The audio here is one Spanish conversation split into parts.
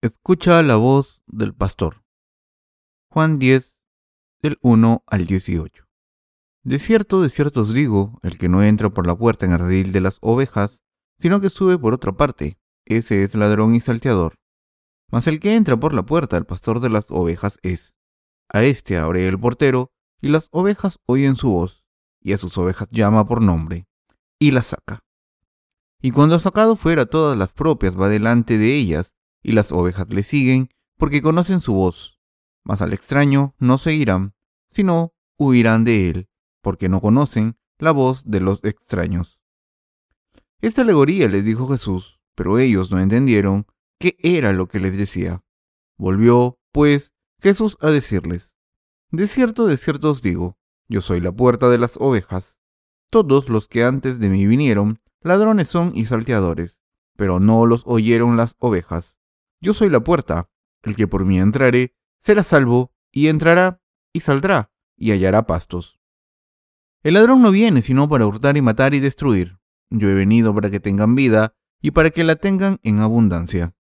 Escucha la voz del pastor. Juan 10, del 1 al 18. De cierto os digo, el que no entra por la puerta en el redil de las ovejas, sino que sube por otra parte, ese es ladrón y salteador. Mas el que entra por la puerta, el pastor de las ovejas es. A éste abre el portero, y las ovejas oyen su voz, y a sus ovejas llama por nombre, y las saca. Y cuando ha sacado fuera todas las propias, va delante de ellas, y las ovejas le siguen, porque conocen su voz. Mas al extraño no seguirán, sino huirán de él, porque no conocen la voz de los extraños. Esta alegoría les dijo Jesús, pero ellos no entendieron qué era lo que les decía. Volvió, pues, Jesús a decirles: de cierto os digo, yo soy la puerta de las ovejas. Todos los que antes de mí vinieron, ladrones son y salteadores, pero no los oyeron las ovejas. Yo soy la puerta, el que por mí entrare, será salvo, y entrará, y saldrá, y hallará pastos. El ladrón no viene sino para hurtar y matar y destruir. Yo he venido para que tengan vida, y para que la tengan en abundancia.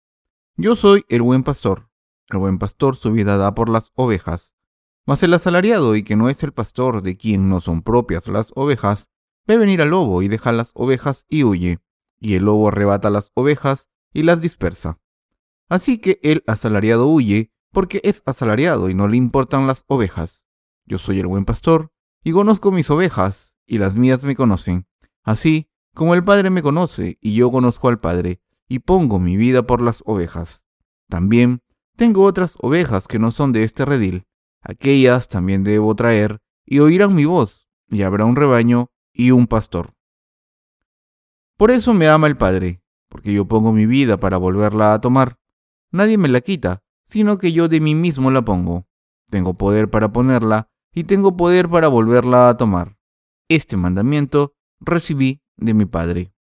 Yo soy el buen pastor. El buen pastor su vida da por las ovejas. Mas el asalariado, y que no es el pastor, de quien no son propias las ovejas, ve venir al lobo, y deja las ovejas, y huye. Y el lobo arrebata las ovejas, y las dispersa. Así que el asalariado huye, porque es asalariado y no le importan las ovejas. Yo soy el buen pastor, y conozco mis ovejas, y las mías me conocen. Así como el Padre me conoce, y yo conozco al Padre, y pongo mi vida por las ovejas. También tengo otras ovejas que no son de este redil. Aquellas también debo traer, y oirán mi voz, y habrá un rebaño y un pastor. Por eso me ama el Padre, porque yo pongo mi vida para volverla a tomar. Nadie me la quita, sino que yo de mí mismo la pongo. Tengo poder para ponerla y tengo poder para volverla a tomar. Este mandamiento recibí de mi Padre.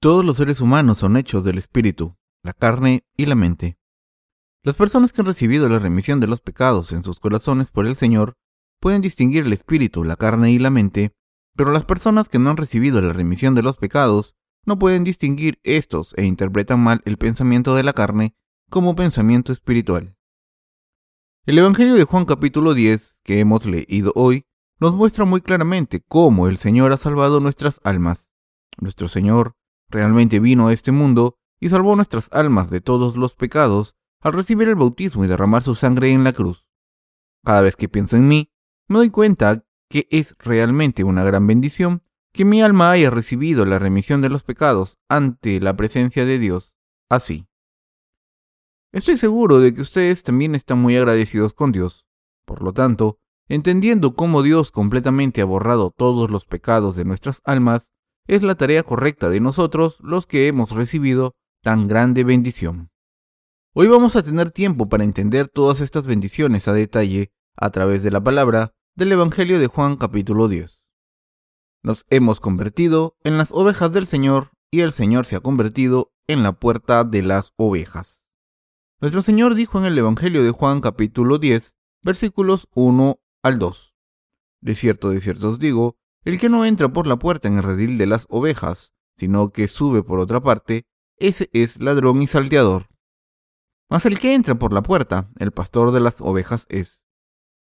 Todos los seres humanos son hechos del espíritu, la carne y la mente. Las personas que han recibido la remisión de los pecados en sus corazones por el Señor pueden distinguir el espíritu, la carne y la mente, pero las personas que no han recibido la remisión de los pecados no pueden distinguir estos e interpretan mal el pensamiento de la carne como pensamiento espiritual. El Evangelio de Juan capítulo 10, que hemos leído hoy, nos muestra muy claramente cómo el Señor ha salvado nuestras almas. Nuestro Señor realmente vino a este mundo y salvó nuestras almas de todos los pecados al recibir el bautismo y derramar su sangre en la cruz. Cada vez que pienso en mí, me doy cuenta que es realmente una gran bendición que mi alma haya recibido la remisión de los pecados ante la presencia de Dios. Así. Estoy seguro de que ustedes también están muy agradecidos con Dios. Por lo tanto, entendiendo cómo Dios completamente ha borrado todos los pecados de nuestras almas, es la tarea correcta de nosotros los que hemos recibido tan grande bendición. Hoy vamos a tener tiempo para entender todas estas bendiciones a detalle a través de la palabra del Evangelio de Juan capítulo 10. Nos hemos convertido en las ovejas del Señor y el Señor se ha convertido en la puerta de las ovejas. Nuestro Señor dijo en el Evangelio de Juan capítulo 10, versículos 1 al 2. De cierto os digo, el que no entra por la puerta en el redil de las ovejas, sino que sube por otra parte, ese es ladrón y salteador. Mas el que entra por la puerta, el pastor de las ovejas es.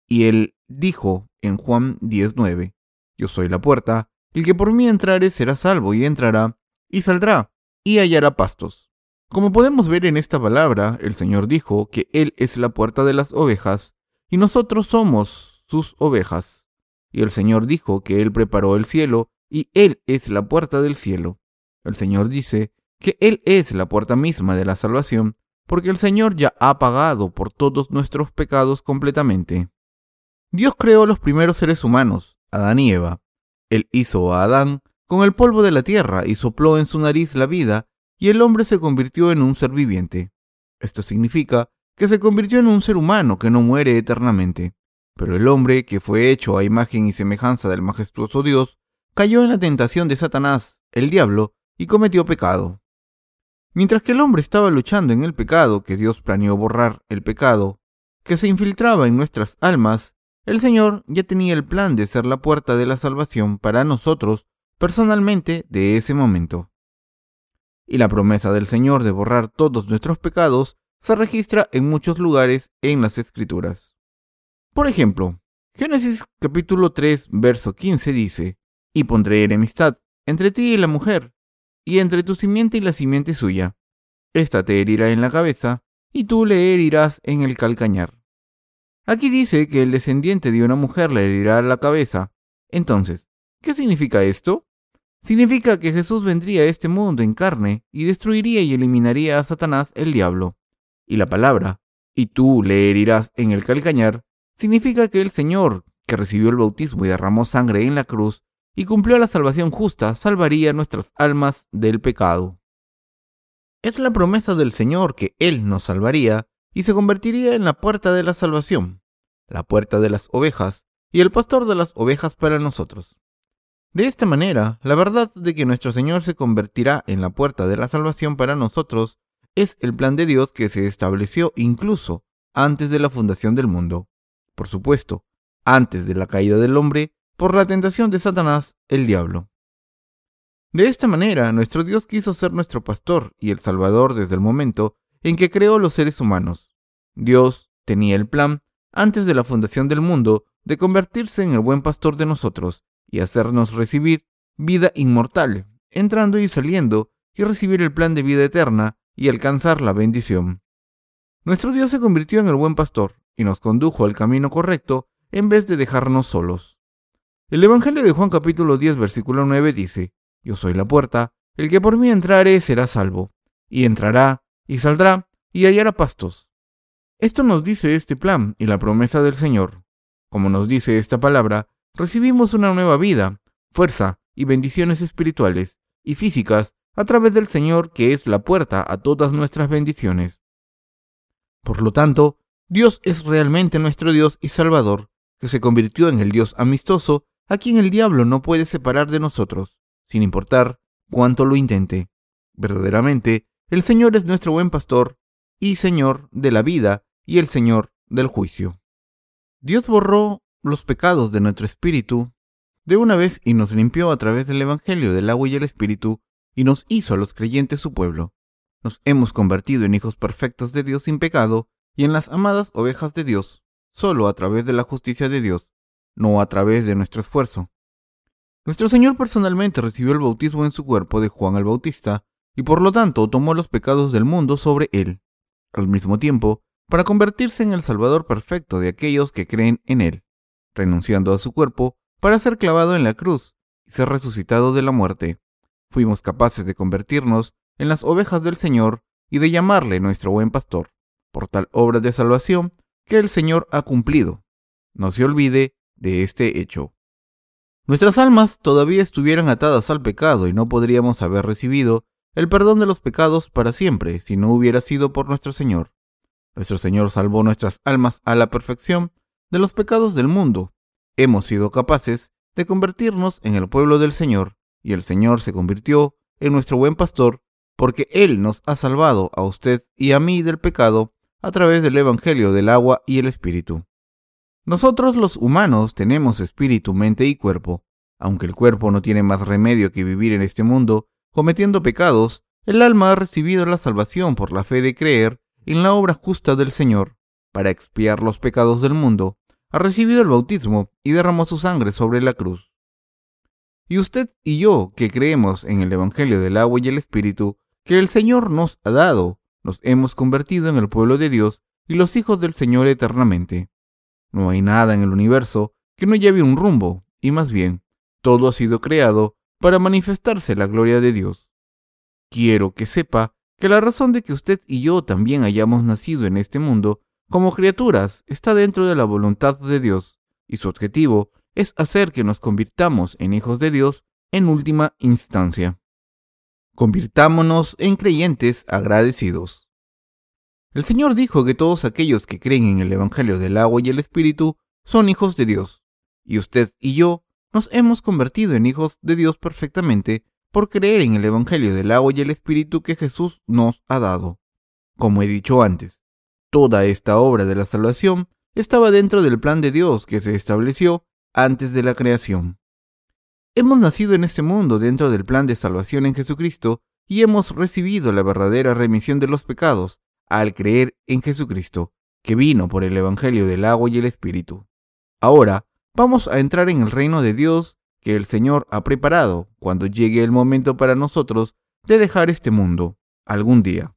Y él dijo en Juan 10:9, yo soy la puerta, el que por mí entrare será salvo y entrará, y saldrá, y hallará pastos. Como podemos ver en esta palabra, el Señor dijo que Él es la puerta de las ovejas y nosotros somos sus ovejas. Y el Señor dijo que Él preparó el cielo y Él es la puerta del cielo. El Señor dice que Él es la puerta misma de la salvación porque el Señor ya ha pagado por todos nuestros pecados completamente. Dios creó a los primeros seres humanos, Adán y Eva. Él hizo a Adán con el polvo de la tierra y sopló en su nariz la vida y el hombre se convirtió en un ser viviente. Esto significa que se convirtió en un ser humano que no muere eternamente. Pero el hombre, que fue hecho a imagen y semejanza del majestuoso Dios, cayó en la tentación de Satanás, el diablo, y cometió pecado. Mientras que el hombre estaba luchando en el pecado, que Dios planeó borrar el pecado, que se infiltraba en nuestras almas, el Señor ya tenía el plan de ser la puerta de la salvación para nosotros, personalmente, de ese momento. Y la promesa del Señor de borrar todos nuestros pecados se registra en muchos lugares en las Escrituras. Por ejemplo, Génesis capítulo 3, verso 15 dice: "Y pondré enemistad entre ti y la mujer, y entre tu simiente y la simiente suya. Esta te herirá en la cabeza, y tú le herirás en el calcañar". Aquí dice que el descendiente de una mujer le herirá la cabeza. Entonces, ¿qué significa esto? Significa que Jesús vendría a este mundo en carne y destruiría y eliminaría a Satanás, el diablo. Y la palabra, "y tú le herirás en el calcañar", significa que el Señor, que recibió el bautismo y derramó sangre en la cruz y cumplió la salvación justa, salvaría nuestras almas del pecado. Es la promesa del Señor que Él nos salvaría y se convertiría en la puerta de la salvación, la puerta de las ovejas y el pastor de las ovejas para nosotros. De esta manera, la verdad de que nuestro Señor se convertirá en la puerta de la salvación para nosotros es el plan de Dios que se estableció incluso antes de la fundación del mundo. Por supuesto, antes de la caída del hombre por la tentación de Satanás, el diablo. De esta manera, nuestro Dios quiso ser nuestro pastor y el Salvador desde el momento en que creó los seres humanos. Dios tenía el plan, antes de la fundación del mundo, de convertirse en el buen pastor de nosotros y hacernos recibir vida inmortal, entrando y saliendo, y recibir el plan de vida eterna y alcanzar la bendición. Nuestro Dios se convirtió en el buen pastor y nos condujo al camino correcto en vez de dejarnos solos. El Evangelio de Juan capítulo 10 versículo 9 dice: "Yo soy la puerta, el que por mí entrare será salvo, y entrará, y saldrá, y hallará pastos". Esto nos dice este plan y la promesa del Señor. Como nos dice esta palabra, recibimos una nueva vida, fuerza y bendiciones espirituales y físicas a través del Señor, que es la puerta a todas nuestras bendiciones. Por lo tanto, Dios es realmente nuestro Dios y Salvador, que se convirtió en el Dios amistoso a quien el diablo no puede separar de nosotros, sin importar cuánto lo intente. Verdaderamente, el Señor es nuestro buen pastor y Señor de la vida y el Señor del juicio. Dios borró los pecados de nuestro espíritu de una vez y nos limpió a través del Evangelio del agua y el Espíritu, y nos hizo a los creyentes su pueblo. Nos hemos convertido en hijos perfectos de Dios sin pecado y en las amadas ovejas de Dios, solo a través de la justicia de Dios, no a través de nuestro esfuerzo. Nuestro Señor personalmente recibió el bautismo en su cuerpo de Juan el Bautista y por lo tanto tomó los pecados del mundo sobre él, al mismo tiempo para convertirse en el Salvador perfecto de aquellos que creen en él, renunciando a su cuerpo para ser clavado en la cruz y ser resucitado de la muerte. Fuimos capaces de convertirnos en las ovejas del Señor y de llamarle nuestro buen pastor, por tal obra de salvación que el Señor ha cumplido. No se olvide de este hecho. Nuestras almas todavía estuvieran atadas al pecado y no podríamos haber recibido el perdón de los pecados para siempre si no hubiera sido por nuestro Señor. Nuestro Señor salvó nuestras almas a la perfección de los pecados del mundo. Hemos sido capaces de convertirnos en el pueblo del Señor, y el Señor se convirtió en nuestro buen pastor porque Él nos ha salvado a usted y a mí del pecado a través del Evangelio del agua y el Espíritu. Nosotros los humanos tenemos espíritu, mente y cuerpo. Aunque el cuerpo no tiene más remedio que vivir en este mundo cometiendo pecados, el alma ha recibido la salvación por la fe de creer en la obra justa del Señor para expiar los pecados del mundo, ha recibido el bautismo y derramó su sangre sobre la cruz. Y usted y yo, que creemos en el Evangelio del agua y el Espíritu que el Señor nos ha dado, nos hemos convertido en el pueblo de Dios y los hijos del Señor eternamente. No hay nada en el universo que no lleve un rumbo, y más bien, todo ha sido creado para manifestarse la gloria de Dios. Quiero que sepa que la razón de que usted y yo también hayamos nacido en este mundo como criaturas está dentro de la voluntad de Dios, y su objetivo es hacer que nos convirtamos en hijos de Dios en última instancia. Convirtámonos en creyentes agradecidos. El Señor dijo que todos aquellos que creen en el Evangelio del agua y el Espíritu son hijos de Dios, y usted y yo nos hemos convertido en hijos de Dios perfectamente por creer en el Evangelio del agua y el Espíritu que Jesús nos ha dado. Como he dicho antes, toda esta obra de la salvación estaba dentro del plan de Dios que se estableció antes de la creación. Hemos nacido en este mundo dentro del plan de salvación en Jesucristo y hemos recibido la verdadera remisión de los pecados al creer en Jesucristo, que vino por el Evangelio del agua y el Espíritu. Ahora vamos a entrar en el reino de Dios que el Señor ha preparado cuando llegue el momento para nosotros de dejar este mundo, algún día.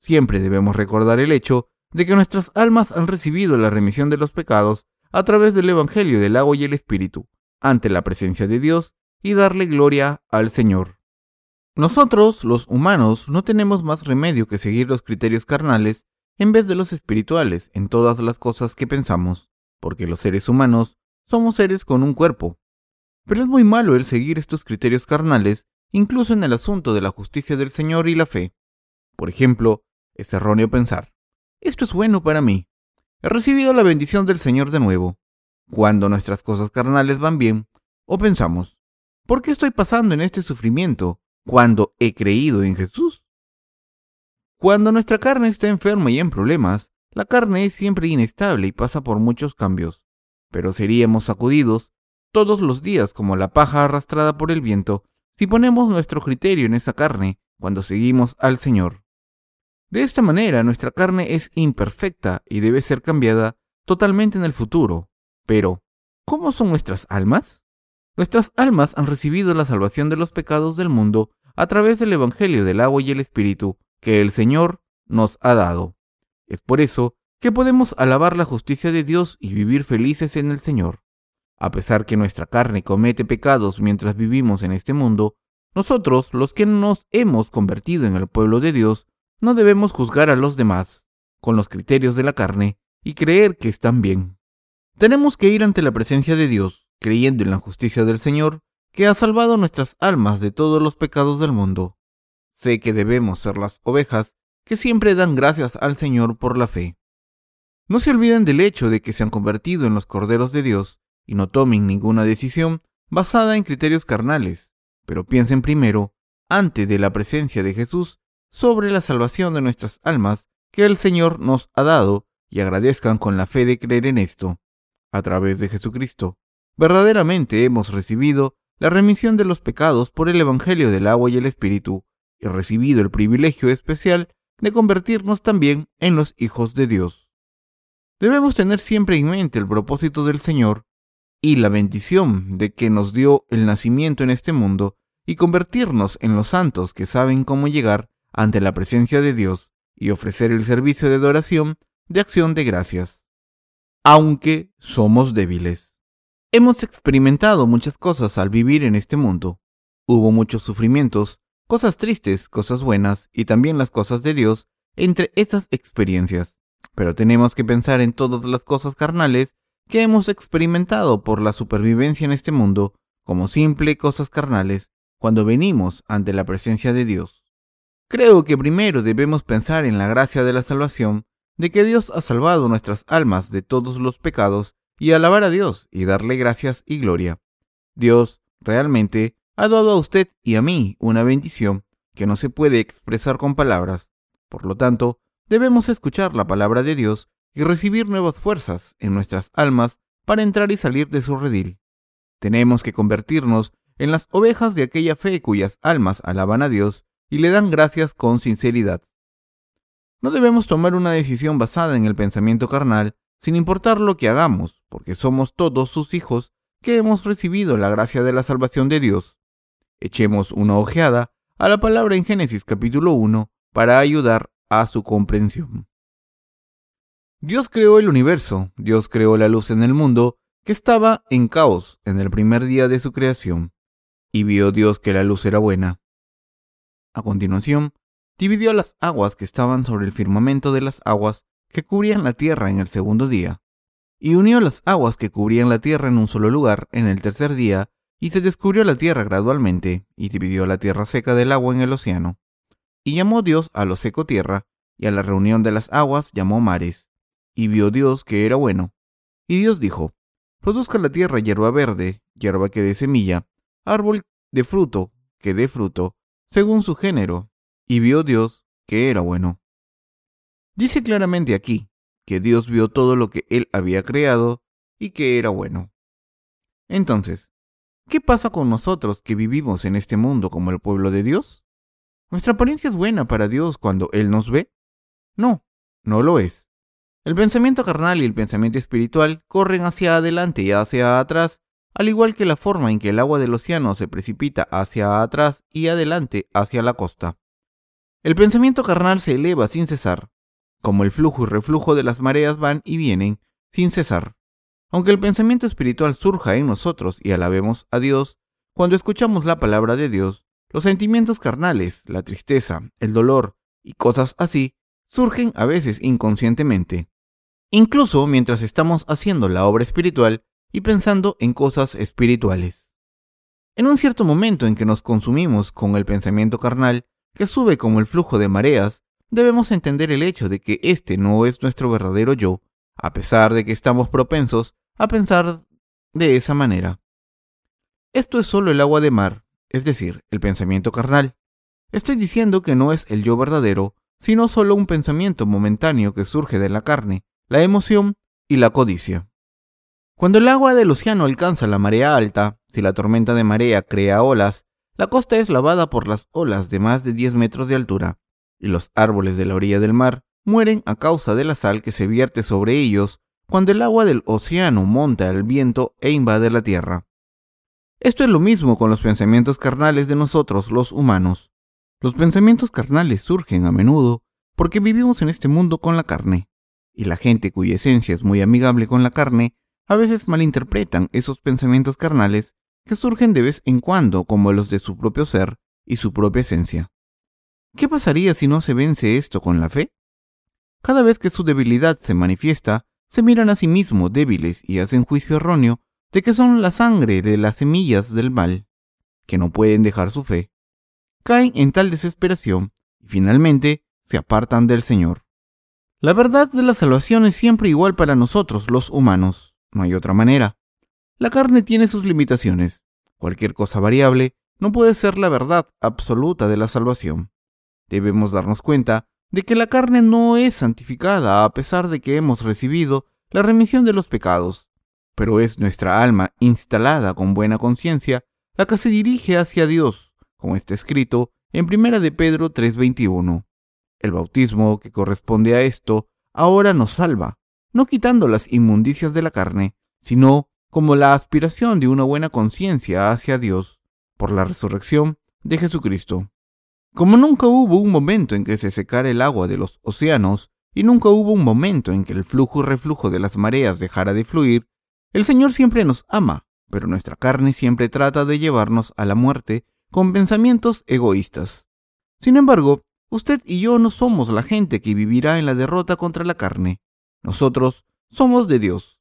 Siempre debemos recordar el hecho de que nuestras almas han recibido la remisión de los pecados a través del Evangelio del agua y el Espíritu, ante la presencia de Dios, y darle gloria al Señor. Nosotros, los humanos, no tenemos más remedio que seguir los criterios carnales en vez de los espirituales en todas las cosas que pensamos, porque los seres humanos somos seres con un cuerpo. Pero es muy malo el seguir estos criterios carnales, incluso en el asunto de la justicia del Señor y la fe. Por ejemplo, es erróneo pensar: esto es bueno para mí. He recibido la bendición del Señor de nuevo. Cuando nuestras cosas carnales van bien, o pensamos: ¿por qué estoy pasando en este sufrimiento cuando he creído en Jesús? Cuando nuestra carne está enferma y en problemas, la carne es siempre inestable y pasa por muchos cambios, pero seríamos sacudidos todos los días como la paja arrastrada por el viento si ponemos nuestro criterio en esa carne cuando seguimos al Señor. De esta manera, nuestra carne es imperfecta y debe ser cambiada totalmente en el futuro. Pero, ¿cómo son nuestras almas? Nuestras almas han recibido la salvación de los pecados del mundo a través del Evangelio del agua y el Espíritu que el Señor nos ha dado. Es por eso que podemos alabar la justicia de Dios y vivir felices en el Señor. A pesar que nuestra carne comete pecados mientras vivimos en este mundo, nosotros, los que nos hemos convertido en el pueblo de Dios, no debemos juzgar a los demás con los criterios de la carne y creer que están bien. Tenemos que ir ante la presencia de Dios, creyendo en la justicia del Señor, que ha salvado nuestras almas de todos los pecados del mundo. Sé que debemos ser las ovejas que siempre dan gracias al Señor por la fe. No se olviden del hecho de que se han convertido en los corderos de Dios y no tomen ninguna decisión basada en criterios carnales, pero piensen primero, ante de la presencia de Jesús, sobre la salvación de nuestras almas que el Señor nos ha dado y agradezcan con la fe de creer en esto. A través de Jesucristo, verdaderamente hemos recibido la remisión de los pecados por el Evangelio del agua y el Espíritu, y recibido el privilegio especial de convertirnos también en los hijos de Dios. Debemos tener siempre en mente el propósito del Señor y la bendición de que nos dio el nacimiento en este mundo y convertirnos en los santos que saben cómo llegar ante la presencia de Dios y ofrecer el servicio de adoración de acción de gracias. Aunque somos débiles. Hemos experimentado muchas cosas al vivir en este mundo. Hubo muchos sufrimientos, cosas tristes, cosas buenas y también las cosas de Dios entre estas experiencias. Pero tenemos que pensar en todas las cosas carnales que hemos experimentado por la supervivencia en este mundo como simple cosas carnales cuando venimos ante la presencia de Dios. Creo que primero debemos pensar en la gracia de la salvación, de que Dios ha salvado nuestras almas de todos los pecados y alabar a Dios y darle gracias y gloria. Dios realmente ha dado a usted y a mí una bendición que no se puede expresar con palabras. Por lo tanto, debemos escuchar la palabra de Dios y recibir nuevas fuerzas en nuestras almas para entrar y salir de su redil. Tenemos que convertirnos en las ovejas de aquella fe cuyas almas alaban a Dios y le dan gracias con sinceridad. No debemos tomar una decisión basada en el pensamiento carnal, sin importar lo que hagamos, porque somos todos sus hijos que hemos recibido la gracia de la salvación de Dios. Echemos una ojeada a la palabra en Génesis capítulo 1 para ayudar a su comprensión. Dios creó el universo, Dios creó la luz en el mundo, que estaba en caos en el primer día de su creación, y vio Dios que la luz era buena. A continuación, dividió las aguas que estaban sobre el firmamento de las aguas que cubrían la tierra en el segundo día, y unió las aguas que cubrían la tierra en un solo lugar en el tercer día, y se descubrió la tierra gradualmente, y dividió la tierra seca del agua en el océano. Y llamó Dios a lo seco tierra, y a la reunión de las aguas llamó mares. Y vio Dios que era bueno. Y Dios dijo: produzca la tierra hierba verde, hierba que dé semilla, árbol de fruto, que dé fruto, según su género. Y vio Dios que era bueno. Dice claramente aquí que Dios vio todo lo que Él había creado y que era bueno. Entonces, ¿qué pasa con nosotros que vivimos en este mundo como el pueblo de Dios? ¿Nuestra apariencia es buena para Dios cuando Él nos ve? No, no lo es. El pensamiento carnal y el pensamiento espiritual corren hacia adelante y hacia atrás, al igual que la forma en que el agua del océano se precipita hacia atrás y adelante hacia la costa. El pensamiento carnal se eleva sin cesar, como el flujo y reflujo de las mareas van y vienen, sin cesar. Aunque el pensamiento espiritual surja en nosotros y alabemos a Dios, cuando escuchamos la palabra de Dios, los sentimientos carnales, la tristeza, el dolor y cosas así, surgen a veces inconscientemente. Incluso mientras estamos haciendo la obra espiritual y pensando en cosas espirituales. En un cierto momento en que nos consumimos con el pensamiento carnal, que sube como el flujo de mareas, debemos entender el hecho de que este no es nuestro verdadero yo, a pesar de que estamos propensos a pensar de esa manera. Esto es solo el agua de mar, es decir, el pensamiento carnal. Estoy diciendo que no es el yo verdadero, sino solo un pensamiento momentáneo que surge de la carne, la emoción y la codicia. Cuando el agua del océano alcanza la marea alta, si la tormenta de marea crea olas, la costa es lavada por las olas de más de 10 metros de altura, y los árboles de la orilla del mar mueren a causa de la sal que se vierte sobre ellos cuando el agua del océano monta el viento e invade la tierra. Esto es lo mismo con los pensamientos carnales de nosotros, los humanos. Los pensamientos carnales surgen a menudo porque vivimos en este mundo con la carne, y la gente cuya esencia es muy amigable con la carne a veces malinterpretan esos pensamientos carnales que surgen de vez en cuando como los de su propio ser y su propia esencia. ¿Qué pasaría si no se vence esto con la fe? Cada vez que su debilidad se manifiesta, se miran a sí mismos débiles y hacen juicio erróneo de que son la sangre de las semillas del mal, que no pueden dejar su fe. Caen en tal desesperación y finalmente se apartan del Señor. La verdad de la salvación es siempre igual para nosotros los humanos, no hay otra manera. La carne tiene sus limitaciones. Cualquier cosa variable no puede ser la verdad absoluta de la salvación. Debemos darnos cuenta de que la carne no es santificada a pesar de que hemos recibido la remisión de los pecados, pero es nuestra alma instalada con buena conciencia la que se dirige hacia Dios, como está escrito en 1 de Pedro 3:21. El bautismo que corresponde a esto ahora nos salva, no quitando las inmundicias de la carne, sino como la aspiración de una buena conciencia hacia Dios, por la resurrección de Jesucristo. Como nunca hubo un momento en que se secara el agua de los océanos, y nunca hubo un momento en que el flujo y reflujo de las mareas dejara de fluir, el Señor siempre nos ama, pero nuestra carne siempre trata de llevarnos a la muerte con pensamientos egoístas. Sin embargo, usted y yo no somos la gente que vivirá en la derrota contra la carne. Nosotros somos de Dios.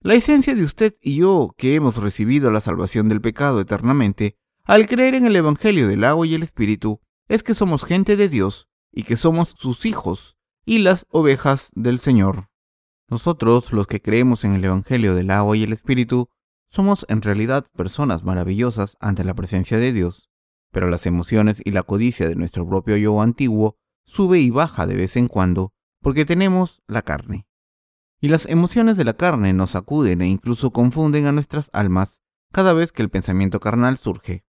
La esencia de usted y yo, que hemos recibido la salvación del pecado eternamente, al creer en el Evangelio del agua y el Espíritu, es que somos gente de Dios y que somos sus hijos y las ovejas del Señor. Nosotros, los que creemos en el Evangelio del agua y el Espíritu, somos en realidad personas maravillosas ante la presencia de Dios, pero las emociones y la codicia de nuestro propio yo antiguo sube y baja de vez en cuando porque tenemos la carne. Y las emociones de la carne nos sacuden e incluso confunden a nuestras almas cada vez que el pensamiento carnal surge.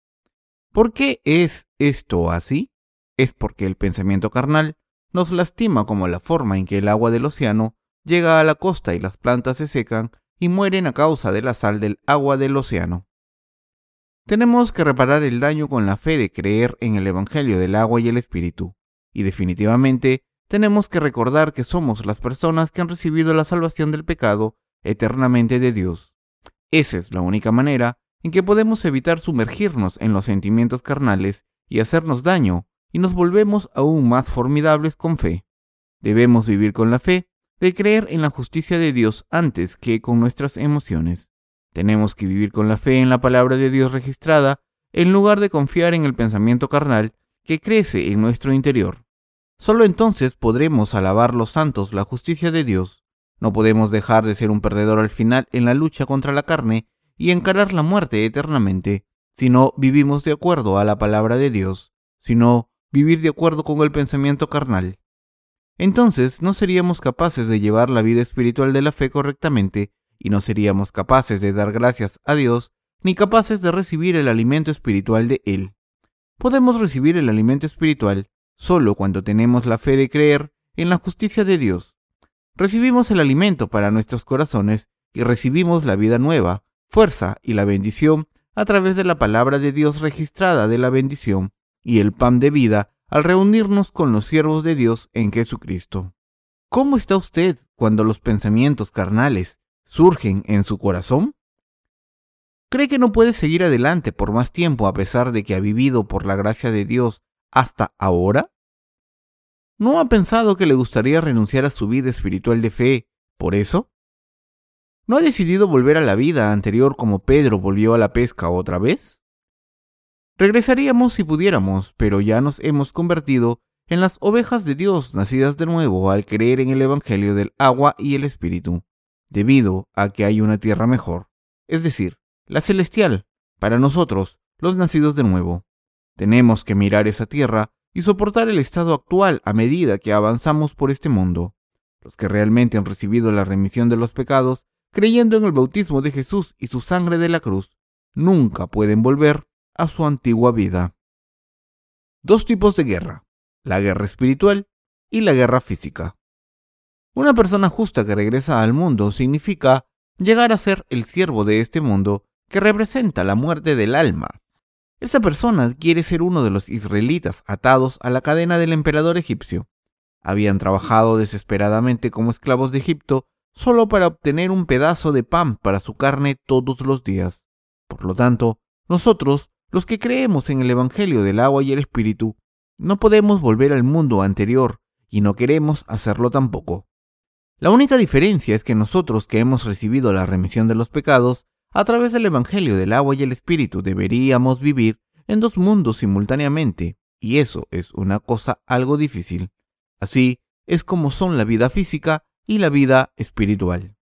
¿Por qué es esto así? Es porque el pensamiento carnal nos lastima como la forma en que el agua del océano llega a la costa y las plantas se secan y mueren a causa de la sal del agua del océano. Tenemos que reparar el daño con la fe de creer en el Evangelio del agua y el Espíritu, y definitivamente tenemos que recordar que somos las personas que han recibido la salvación del pecado eternamente de Dios. Esa es la única manera en que podemos evitar sumergirnos en los sentimientos carnales y hacernos daño, y nos volvemos aún más formidables con fe. Debemos vivir con la fe de creer en la justicia de Dios antes que con nuestras emociones. Tenemos que vivir con la fe en la palabra de Dios registrada, en lugar de confiar en el pensamiento carnal que crece en nuestro interior. Solo entonces podremos alabar los santos la justicia de Dios. No podemos dejar de ser un perdedor al final en la lucha contra la carne y encarar la muerte eternamente, si no vivimos de acuerdo a la palabra de Dios, sino vivir de acuerdo con el pensamiento carnal. Entonces no seríamos capaces de llevar la vida espiritual de la fe correctamente y no seríamos capaces de dar gracias a Dios ni capaces de recibir el alimento espiritual de Él. Podemos recibir el alimento espiritual solo cuando tenemos la fe de creer en la justicia de Dios. Recibimos el alimento para nuestros corazones y recibimos la vida nueva, fuerza y la bendición a través de la palabra de Dios registrada de la bendición y el pan de vida al reunirnos con los siervos de Dios en Jesucristo. ¿Cómo está usted cuando los pensamientos carnales surgen en su corazón? ¿Cree que no puede seguir adelante por más tiempo a pesar de que ha vivido por la gracia de Dios hasta ahora? ¿No ha pensado que le gustaría renunciar a su vida espiritual de fe por eso? ¿No ha decidido volver a la vida anterior como Pedro volvió a la pesca otra vez? Regresaríamos si pudiéramos, pero ya nos hemos convertido en las ovejas de Dios nacidas de nuevo al creer en el Evangelio del agua y el Espíritu, debido a que hay una tierra mejor, es decir, la celestial, para nosotros, los nacidos de nuevo. Tenemos que mirar esa tierra y soportar el estado actual a medida que avanzamos por este mundo. Los que realmente han recibido la remisión de los pecados, creyendo en el bautismo de Jesús y su sangre de la cruz, nunca pueden volver a su antigua vida. 2 tipos de guerra: la guerra espiritual y la guerra física. Una persona justa que regresa al mundo significa llegar a ser el siervo de este mundo, que representa la muerte del alma. Esta persona quiere ser uno de los israelitas atados a la cadena del emperador egipcio. Habían trabajado desesperadamente como esclavos de Egipto solo para obtener un pedazo de pan para su carne todos los días. Por lo tanto, nosotros, los que creemos en el Evangelio del agua y el Espíritu, no podemos volver al mundo anterior y no queremos hacerlo tampoco. La única diferencia es que nosotros que hemos recibido la remisión de los pecados a través del Evangelio del agua y el Espíritu deberíamos vivir en 2 mundos simultáneamente, y eso es una cosa algo difícil. Así es como son la vida física y la vida espiritual.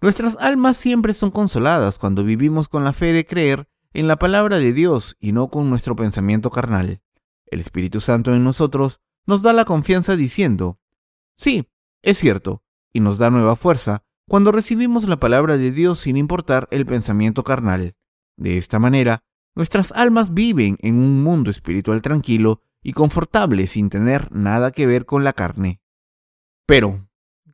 Nuestras almas siempre son consoladas cuando vivimos con la fe de creer en la palabra de Dios y no con nuestro pensamiento carnal. El Espíritu Santo en nosotros nos da la confianza diciendo, sí, es cierto, y nos da nueva fuerza cuando recibimos la palabra de Dios sin importar el pensamiento carnal. De esta manera, nuestras almas viven en un mundo espiritual tranquilo y confortable sin tener nada que ver con la carne. Pero,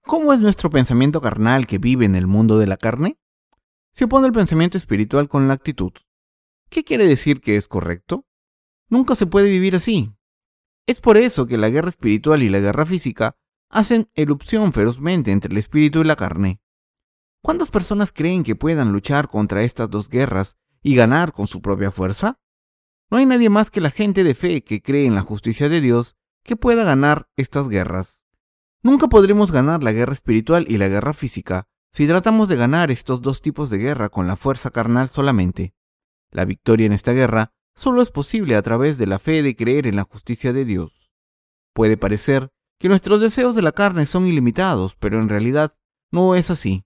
¿cómo es nuestro pensamiento carnal que vive en el mundo de la carne? Se opone al pensamiento espiritual con la actitud. ¿Qué quiere decir que es correcto? Nunca se puede vivir así. Es por eso que la guerra espiritual y la guerra física hacen erupción ferozmente entre el espíritu y la carne. ¿Cuántas personas creen que puedan luchar contra estas 2 guerras y ganar con su propia fuerza? No hay nadie más que la gente de fe que cree en la justicia de Dios que pueda ganar estas guerras. Nunca podremos ganar la guerra espiritual y la guerra física si tratamos de ganar estos 2 tipos de guerra con la fuerza carnal solamente. La victoria en esta guerra solo es posible a través de la fe de creer en la justicia de Dios. Puede parecer que nuestros deseos de la carne son ilimitados, pero en realidad no es así.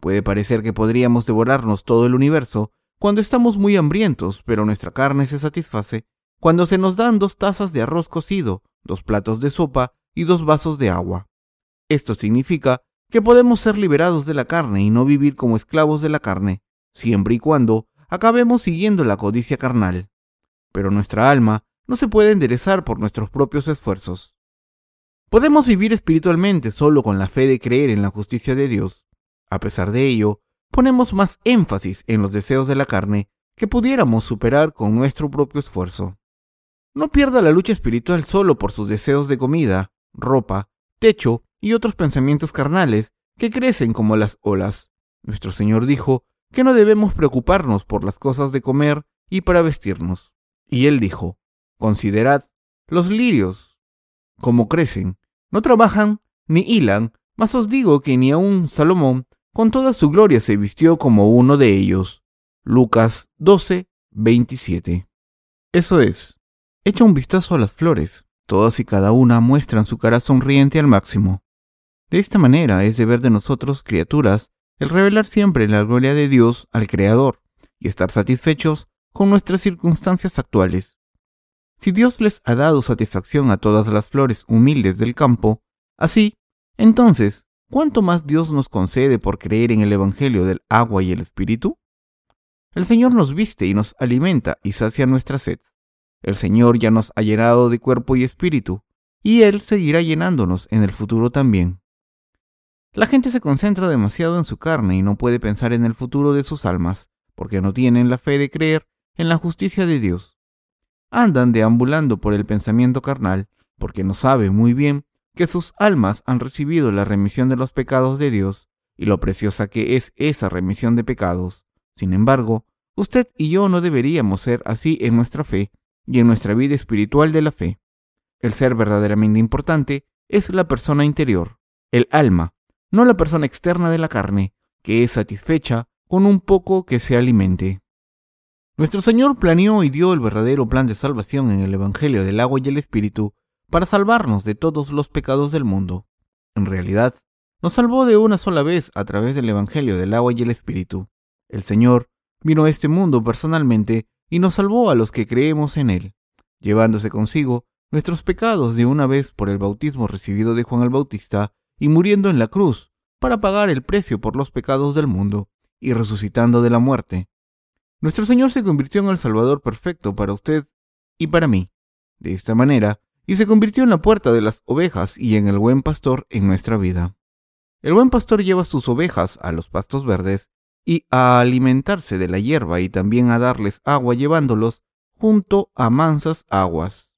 Puede parecer que podríamos devorarnos todo el universo cuando estamos muy hambrientos, pero nuestra carne se satisface cuando se nos dan 2 tazas de arroz cocido, 2 platos de sopa y 2 vasos de agua. Esto significa que podemos ser liberados de la carne y no vivir como esclavos de la carne, siempre y cuando acabemos siguiendo la codicia carnal. Pero nuestra alma no se puede enderezar por nuestros propios esfuerzos. Podemos vivir espiritualmente solo con la fe de creer en la justicia de Dios. A pesar de ello, ponemos más énfasis en los deseos de la carne que pudiéramos superar con nuestro propio esfuerzo. No pierda la lucha espiritual solo por sus deseos de comida, ropa, techo y otros pensamientos carnales que crecen como las olas. Nuestro Señor dijo que no debemos preocuparnos por las cosas de comer y para vestirnos. Y Él dijo, considerad los lirios, cómo crecen. No trabajan ni hilan, mas os digo que ni aun Salomón con toda su gloria se vistió como uno de ellos. Lucas 12, 27. Eso es, echa un vistazo a las flores. Todas y cada una muestran su cara sonriente al máximo. De esta manera es deber de nosotros, criaturas, el revelar siempre la gloria de Dios al Creador y estar satisfechos con nuestras circunstancias actuales. Si Dios les ha dado satisfacción a todas las flores humildes del campo, así, entonces, ¿cuánto más Dios nos concede por creer en el Evangelio del agua y el Espíritu? El Señor nos viste y nos alimenta y sacia nuestra sed. El Señor ya nos ha llenado de cuerpo y espíritu, y Él seguirá llenándonos en el futuro también. La gente se concentra demasiado en su carne y no puede pensar en el futuro de sus almas, porque no tienen la fe de creer en la justicia de Dios. Andan deambulando por el pensamiento carnal, porque no saben muy bien que sus almas han recibido la remisión de los pecados de Dios y lo preciosa que es esa remisión de pecados. Sin embargo, usted y yo no deberíamos ser así en nuestra fe y en nuestra vida espiritual de la fe. El ser verdaderamente importante es la persona interior, el alma, no la persona externa de la carne, que es satisfecha con un poco que se alimente. Nuestro Señor planeó y dio el verdadero plan de salvación en el Evangelio del agua y el Espíritu para salvarnos de todos los pecados del mundo. En realidad, nos salvó de una sola vez a través del Evangelio del agua y el Espíritu. El Señor vino a este mundo personalmente y nos salvó a los que creemos en Él, llevándose consigo nuestros pecados de una vez por el bautismo recibido de Juan el Bautista y muriendo en la cruz para pagar el precio por los pecados del mundo y resucitando de la muerte. Nuestro Señor se convirtió en el Salvador perfecto para usted y para mí. De esta manera, y se convirtió en la puerta de las ovejas y en el buen pastor en nuestra vida. El buen pastor lleva sus ovejas a los pastos verdes y a alimentarse de la hierba y también a darles agua llevándolos junto a mansas aguas.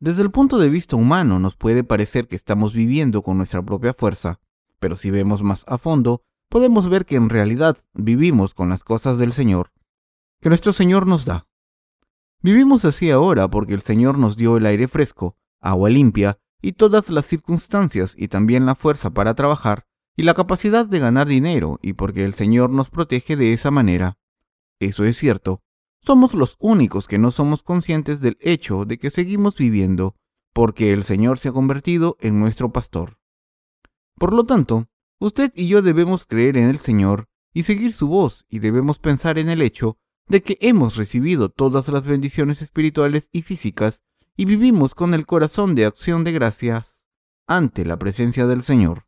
Desde el punto de vista humano nos puede parecer que estamos viviendo con nuestra propia fuerza, pero si vemos más a fondo, podemos ver que en realidad vivimos con las cosas del Señor, que nuestro Señor nos da. Vivimos así ahora porque el Señor nos dio el aire fresco, agua limpia y todas las circunstancias y también la fuerza para trabajar y la capacidad de ganar dinero y porque el Señor nos protege de esa manera. Eso es cierto. Somos los únicos que no somos conscientes del hecho de que seguimos viviendo porque el Señor se ha convertido en nuestro pastor. Por lo tanto, usted y yo debemos creer en el Señor y seguir su voz y debemos pensar en el hecho de que hemos recibido todas las bendiciones espirituales y físicas y vivimos con el corazón de acción de gracias ante la presencia del Señor.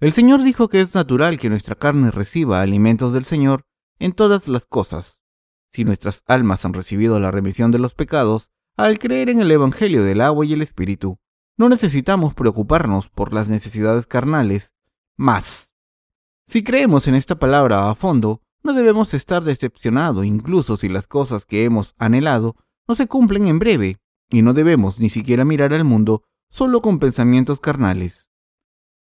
El Señor dijo que es natural que nuestra carne reciba alimentos del Señor en todas las cosas. Si nuestras almas han recibido la remisión de los pecados, al creer en el Evangelio del agua y el Espíritu, no necesitamos preocuparnos por las necesidades carnales más. Si creemos en esta palabra a fondo, no debemos estar decepcionados incluso si las cosas que hemos anhelado no se cumplen en breve y no debemos ni siquiera mirar al mundo solo con pensamientos carnales.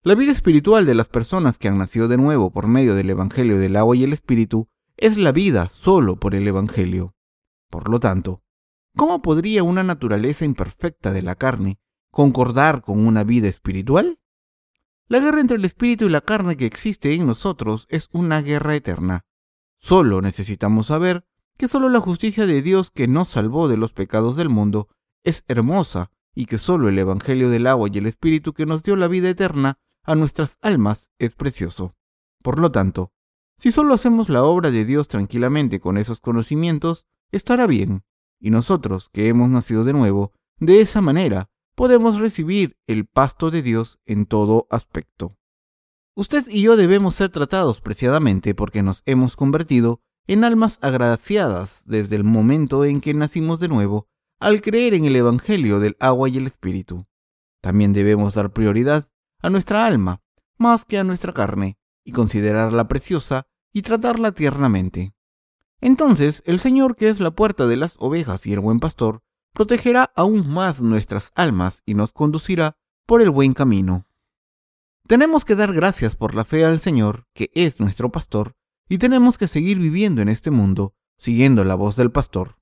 La vida espiritual de las personas que han nacido de nuevo por medio del Evangelio del agua y el Espíritu es la vida solo por el Evangelio. Por lo tanto, ¿cómo podría una naturaleza imperfecta de la carne concordar con una vida espiritual? La guerra entre el espíritu y la carne que existe en nosotros es una guerra eterna. Solo necesitamos saber que solo la justicia de Dios que nos salvó de los pecados del mundo es hermosa y que solo el Evangelio del agua y el Espíritu que nos dio la vida eterna a nuestras almas es precioso. Por lo tanto, si solo hacemos la obra de Dios tranquilamente con esos conocimientos, estará bien, y nosotros que hemos nacido de nuevo, de esa manera podemos recibir el pasto de Dios en todo aspecto. Usted y yo debemos ser tratados preciadamente porque nos hemos convertido en almas agraciadas desde el momento en que nacimos de nuevo al creer en el Evangelio del agua y el Espíritu. También debemos dar prioridad a nuestra alma más que a nuestra carne y considerarla preciosa y tratarla tiernamente. Entonces el Señor, que es la puerta de las ovejas y el buen pastor, protegerá aún más nuestras almas y nos conducirá por el buen camino. Tenemos que dar gracias por la fe al Señor, que es nuestro pastor, y tenemos que seguir viviendo en este mundo, siguiendo la voz del pastor.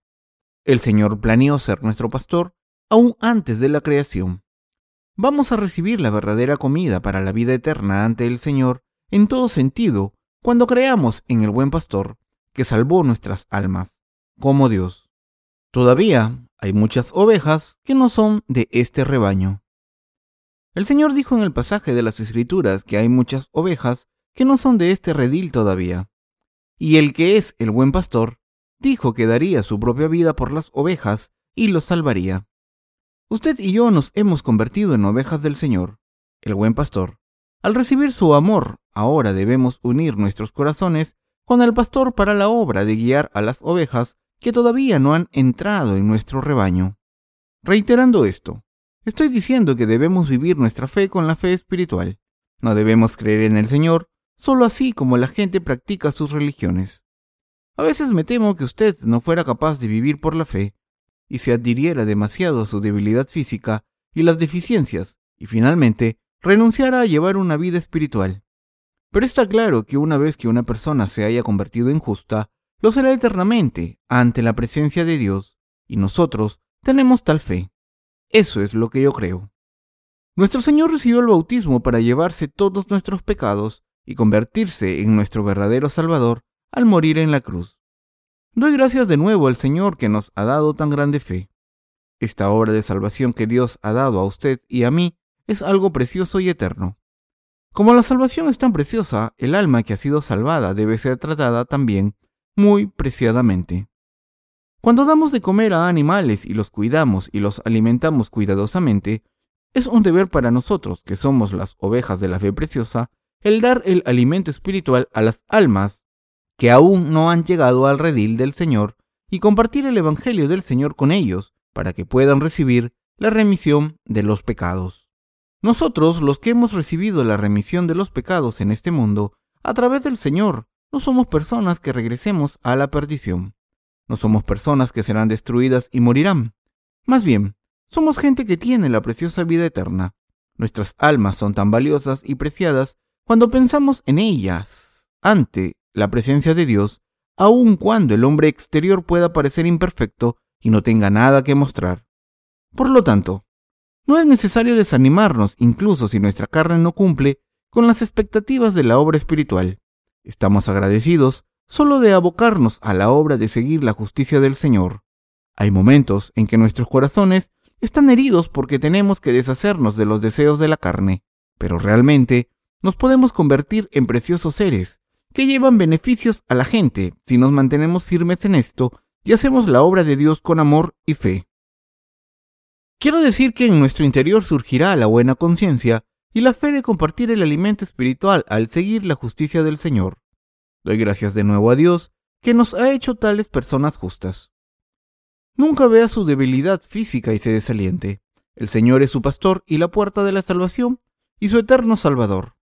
El Señor planeó ser nuestro pastor aún antes de la creación. Vamos a recibir la verdadera comida para la vida eterna ante el Señor en todo sentido cuando creamos en el buen pastor, que salvó nuestras almas, como Dios. Todavía hay muchas ovejas que no son de este rebaño. El Señor dijo en el pasaje de las Escrituras que hay muchas ovejas que no son de este redil todavía. Y el que es el buen pastor dijo que daría su propia vida por las ovejas y los salvaría. Usted y yo nos hemos convertido en ovejas del Señor, el buen pastor. Al recibir su amor, ahora debemos unir nuestros corazones con el pastor para la obra de guiar a las ovejas que todavía no han entrado en nuestro rebaño. Reiterando esto, Estoy diciendo que debemos vivir nuestra fe con la fe espiritual. No debemos creer en el Señor solo así como la gente practica sus religiones. A veces me temo que usted no fuera capaz de vivir por la fe y se adhiriera demasiado a su debilidad física y las deficiencias y finalmente renunciara a llevar una vida espiritual. Pero está claro que una vez que una persona se haya convertido en justa, lo será eternamente ante la presencia de Dios, y nosotros tenemos tal fe. Eso es lo que yo creo. Nuestro Señor recibió el bautismo para llevarse todos nuestros pecados y convertirse en nuestro verdadero Salvador al morir en la cruz. Doy gracias de nuevo al Señor que nos ha dado tan grande fe. Esta obra de salvación que Dios ha dado a usted y a mí es algo precioso y eterno. Como la salvación es tan preciosa, el alma que ha sido salvada debe ser tratada también muy preciadamente. Cuando damos de comer a animales y los cuidamos y los alimentamos cuidadosamente, es un deber para nosotros, que somos las ovejas de la fe preciosa, el dar el alimento espiritual a las almas que aún no han llegado al redil del Señor y compartir el Evangelio del Señor con ellos para que puedan recibir la remisión de los pecados. Nosotros, los que hemos recibido la remisión de los pecados en este mundo, a través del Señor, no somos personas que regresemos a la perdición. No somos personas que serán destruidas y morirán. Más bien, somos gente que tiene la preciosa vida eterna. Nuestras almas son tan valiosas y preciadas cuando pensamos en ellas ante la presencia de Dios, aun cuando el hombre exterior pueda parecer imperfecto y no tenga nada que mostrar. Por lo tanto, no es necesario desanimarnos incluso si nuestra carne no cumple con las expectativas de la obra espiritual. Estamos agradecidos solo de abocarnos a la obra de seguir la justicia del Señor. Hay momentos en que nuestros corazones están heridos porque tenemos que deshacernos de los deseos de la carne, pero realmente nos podemos convertir en preciosos seres que llevan beneficios a la gente si nos mantenemos firmes en esto y hacemos la obra de Dios con amor y fe. Quiero decir que en nuestro interior surgirá la buena conciencia y la fe de compartir el alimento espiritual al seguir la justicia del Señor. Doy gracias de nuevo a Dios que nos ha hecho tales personas justas. Nunca vea su debilidad física y se desaliente. El Señor es su pastor y la puerta de la salvación y su eterno Salvador.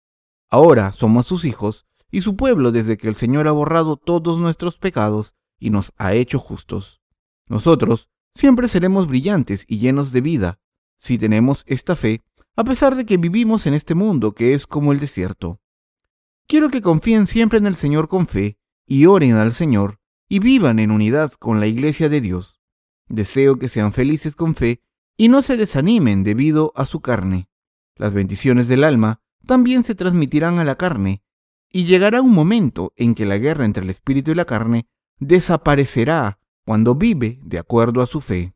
Ahora somos sus hijos y su pueblo desde que el Señor ha borrado todos nuestros pecados y nos ha hecho justos. Nosotros siempre seremos brillantes y llenos de vida si tenemos esta fe, a pesar de que vivimos en este mundo que es como el desierto. Quiero que confíen siempre en el Señor con fe y oren al Señor y vivan en unidad con la Iglesia de Dios. Deseo que sean felices con fe y no se desanimen debido a su carne. Las bendiciones del alma también se transmitirán a la carne y llegará un momento en que la guerra entre el espíritu y la carne desaparecerá cuando vive de acuerdo a su fe.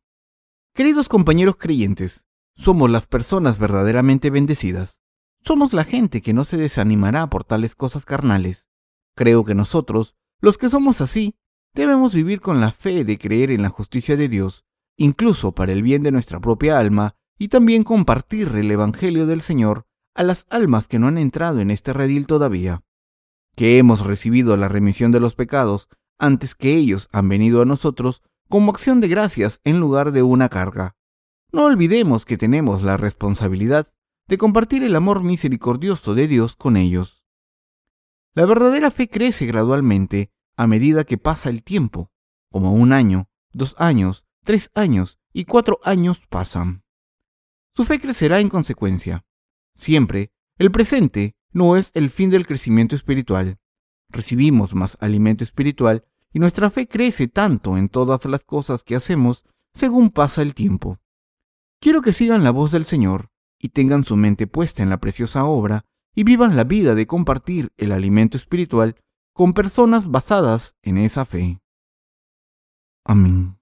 Queridos compañeros creyentes, somos las personas verdaderamente bendecidas. Somos la gente que no se desanimará por tales cosas carnales. Creo que nosotros, los que somos así, debemos vivir con la fe de creer en la justicia de Dios, incluso para el bien de nuestra propia alma, y también compartir el Evangelio del Señor a las almas que no han entrado en este redil todavía. Que hemos recibido la remisión de los pecados antes que ellos han venido a nosotros como acción de gracias en lugar de una carga. No olvidemos que tenemos la responsabilidad de compartir el amor misericordioso de Dios con ellos. La verdadera fe crece gradualmente a medida que pasa el tiempo, como 1 año, 2 años, 3 años y 4 años pasan. Su fe crecerá en consecuencia. Siempre, el presente no es el fin del crecimiento espiritual. Recibimos más alimento espiritual y nuestra fe crece tanto en todas las cosas que hacemos según pasa el tiempo. Quiero que sigan la voz del Señor y tengan su mente puesta en la preciosa obra y vivan la vida de compartir el alimento espiritual con personas basadas en esa fe. Amén.